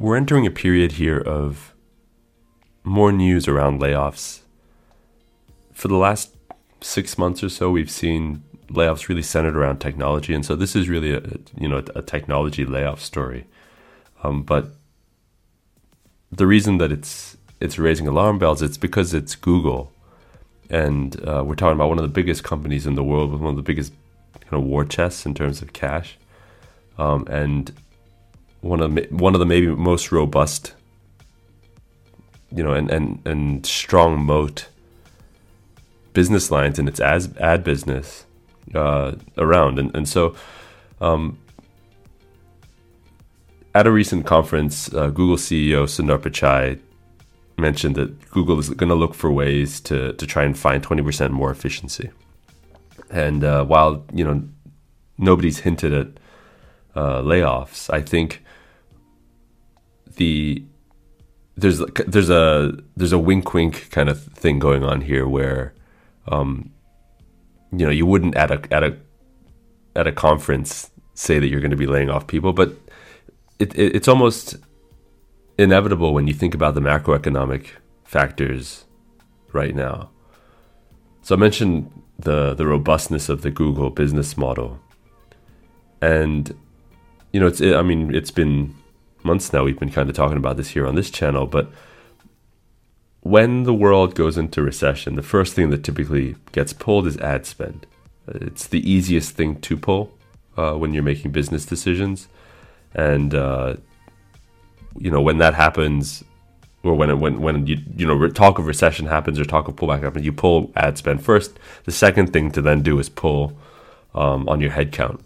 We're entering a period here of more news around layoffs. For the last 6 months or so, we've seen layoffs really centered around technology, and so this is really a technology layoff story. But the reason that it's raising alarm bells, it's because it's Google, and we're talking about one of the biggest companies in the world with one of the biggest kind of war chests in terms of cash, and one of the maybe most robust, and strong moat business lines in its ad business around, and so at a recent conference, Google CEO Sundar Pichai mentioned that Google is going to look for ways to try and find 20% more efficiency. And while nobody's hinted at layoffs, I think there's a wink kind of thing going on here where you wouldn't at a conference say that you're going to be laying off people, but it's almost inevitable when you think about the macroeconomic factors right now. So I mentioned the robustness of the Google business model, and it's been months now we've been kind of talking about this here on this channel, but when the world goes into recession, the first thing that typically gets pulled is ad spend. It's the easiest thing to pull when you're making business decisions. And, when that happens, or when talk of recession happens or talk of pullback happens, you pull ad spend first. The second thing to then do is pull on your headcount.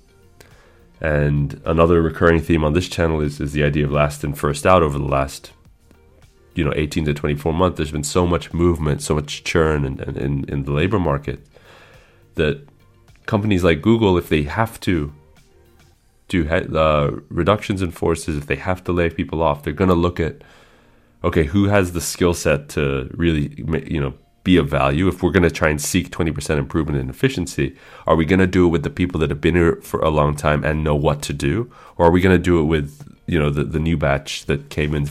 And another recurring theme on this channel is the idea of last in, first out. Over the last 18 to 24 months, there's been so much movement, so much churn in the labor market that companies like Google, if they have to do reductions in forces, if they have to lay people off, they're going to look at, okay, who has the skill set to really, be of value? If we're going to try and seek 20% improvement in efficiency, are we going to do it with the people that have been here for a long time and know what to do? Or are we going to do it with, the new batch that came in,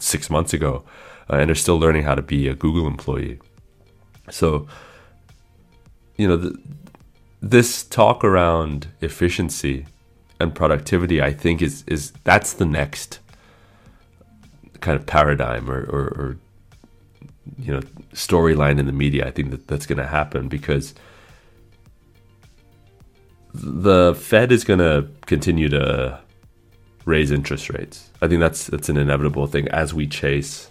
6 months ago and are still learning how to be a Google employee? So, this talk around efficiency and productivity, I think, is that's the next kind of paradigm or storyline in the media. I think that's going to happen because the Fed is going to continue to raise interest rates. I think that's an inevitable thing as we chase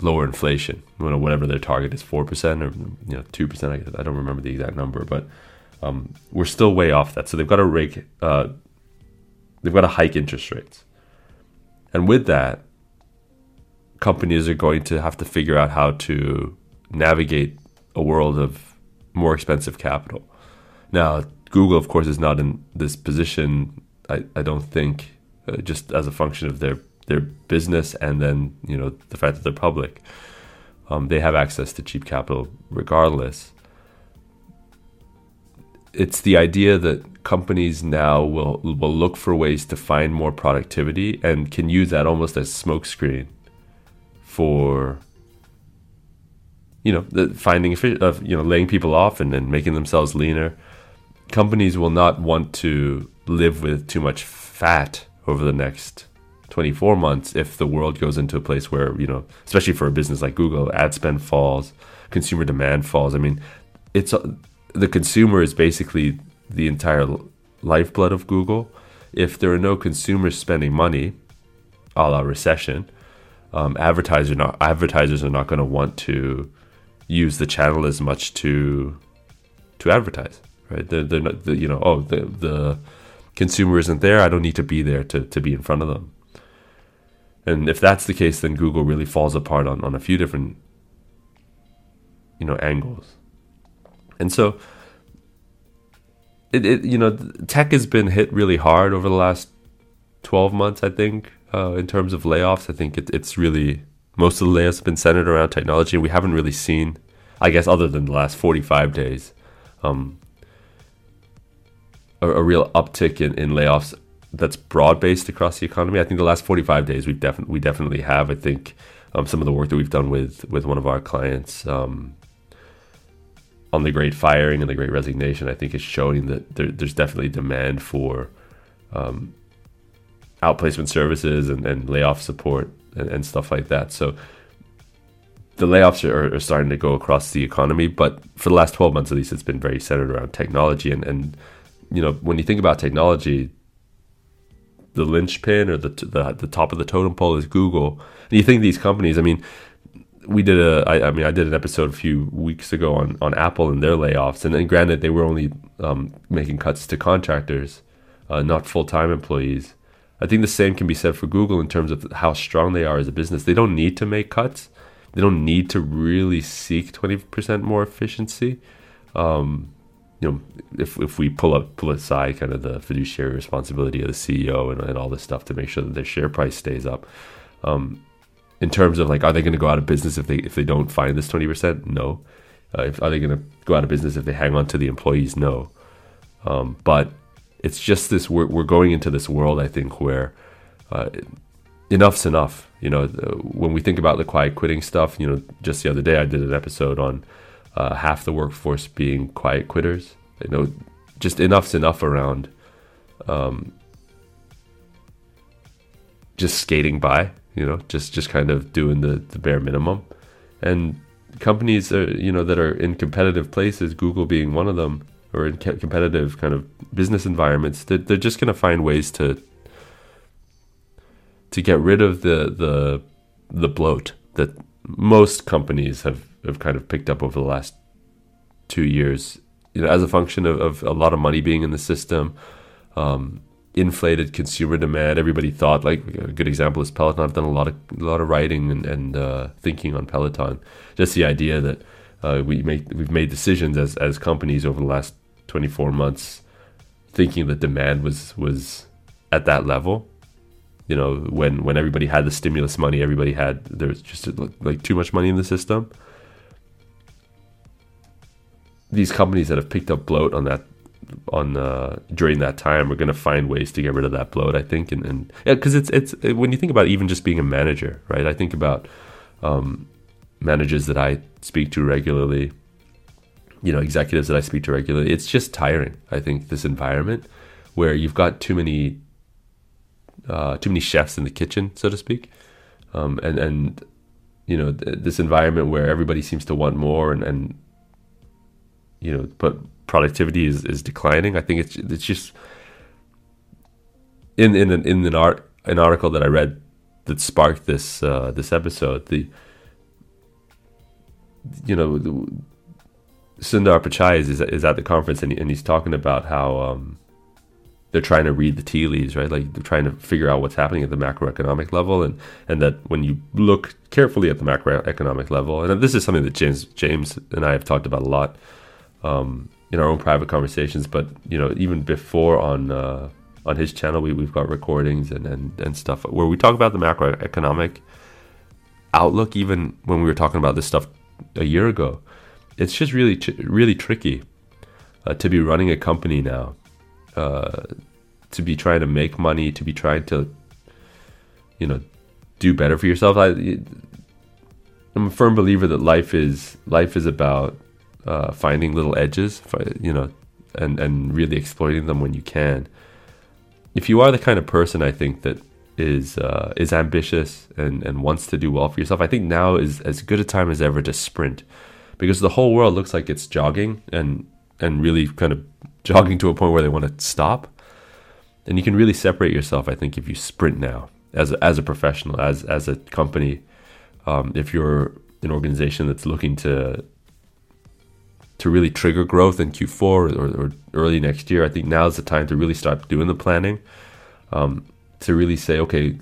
lower inflation, whatever their target is, 4% or 2%. I don't remember the exact number, but we're still way off that. So they've got to hike interest rates. And with that, companies are going to have to figure out how to navigate a world of more expensive capital. Now, Google, of course, is not in this position, I don't think, just as a function of their business and then, the fact that they're public. They have access to cheap capital regardless. It's the idea that companies now will look for ways to find more productivity and can use that almost as smokescreen for laying people off and making themselves leaner. Companies will not want to live with too much fat over the next 24 months if the world goes into a place where especially for a business like Google, ad spend falls, consumer demand falls. I mean, the consumer is basically the entire lifeblood of Google. If there are no consumers spending money, a la recession, advertisers are not going to want to use the channel as much to advertise, right? They're not, the consumer isn't there. I don't need to be there to be in front of them. And if that's the case, then Google really falls apart on a few different, angles. And so, tech has been hit really hard over the last 12 months, I think, in terms of layoffs. I think it's really, most of the layoffs have been centered around technology. We haven't really seen, I guess, other than the last 45 days, a real uptick in layoffs that's broad-based across the economy. I think the last 45 days we definitely have. I think some of the work that we've done with one of our clients on the great firing and the great resignation, I think is showing that there's definitely demand for outplacement services and layoff support and stuff like that. So the layoffs are starting to go across the economy, but for the last 12 months at least, it's been very centered around technology. And you know, when you think about technology, the linchpin or the top of the totem pole is Google. And you think these companies, I mean, I did an episode a few weeks ago on Apple and their layoffs. And granted, they were only making cuts to contractors, not full-time employees. I think the same can be said for Google in terms of how strong they are as a business. They don't need to make cuts. They don't need to really seek 20% more efficiency. You know, if we pull aside kind of the fiduciary responsibility of the CEO and all this stuff to make sure that their share price stays up. In terms of like, are they going to go out of business if they don't find this 20%? No. Are they going to go out of business if they hang on to the employees? No. But it's just this, we're going into this world, I think, where enough's enough. You know, when we think about the quiet quitting stuff, you know, just the other day I did an episode on half the workforce being quiet quitters. You know, just enough's enough around just skating by, you know, just kind of doing the bare minimum. And companies, you know, that are in competitive places, Google being one of them, or in competitive kind of business environments, they're just going to find ways to get rid of the bloat that most companies have kind of picked up over the last 2 years, you know, as a function of a lot of money being in the system, inflated consumer demand. Everybody thought, like, a good example is Peloton. I've done a lot of writing and thinking on Peloton. Just the idea that we've made decisions as companies over the last 24 months, thinking that demand was at that level. You know, when everybody had the stimulus money, there was just like too much money in the system. These companies that have picked up bloat during that time are going to find ways to get rid of that bloat, I think. And yeah, because it's when you think about even just being a manager, right? I think about managers that I speak to regularly, you know, executives that I speak to regularly. It's just tiring, I think, this environment where you've got too many chefs in the kitchen, so to speak, and you know, this environment where everybody seems to want more, and you know, but productivity is declining. I think it's just in an article that I read that sparked this this episode. Sundar Pichai is at the conference, and he's talking about how they're trying to read the tea leaves, right? Like, they're trying to figure out what's happening at the macroeconomic level, and that when you look carefully at the macroeconomic level, and this is something that James and I have talked about a lot in our own private conversations, but you know, even before on his channel, we've got recordings and stuff where we talk about the macroeconomic outlook. Even when we were talking about this stuff a year ago, it's just really tricky to be running a company now. To be trying to make money, to be trying to, you know, do better for yourself. I'm a firm believer that life is about finding little edges, you know, and really exploiting them when you can. If you are the kind of person, I think, that is ambitious and wants to do well for yourself, I think now is as good a time as ever to sprint, because the whole world looks like it's jogging and really kind of jogging to a point where they want to stop. And you can really separate yourself, I think, if you sprint now as a professional, as a company. If you're an organization that's looking to really trigger growth in Q4 or early next year, I think now's the time to really start doing the planning, to really say, okay,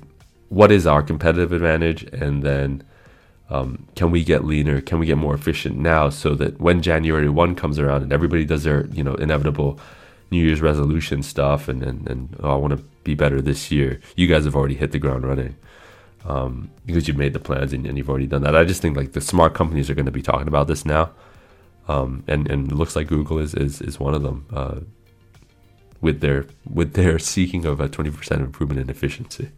what is our competitive advantage? And then can we get leaner? Can we get more efficient now, so that when January 1 comes around and everybody does their, you know, inevitable New Year's resolution stuff and I want to be better this year, you guys have already hit the ground running, because you've made the plans and you've already done that. I just think, like, the smart companies are going to be talking about this now, and it looks like Google is one of them. with their seeking of a 20% improvement in efficiency.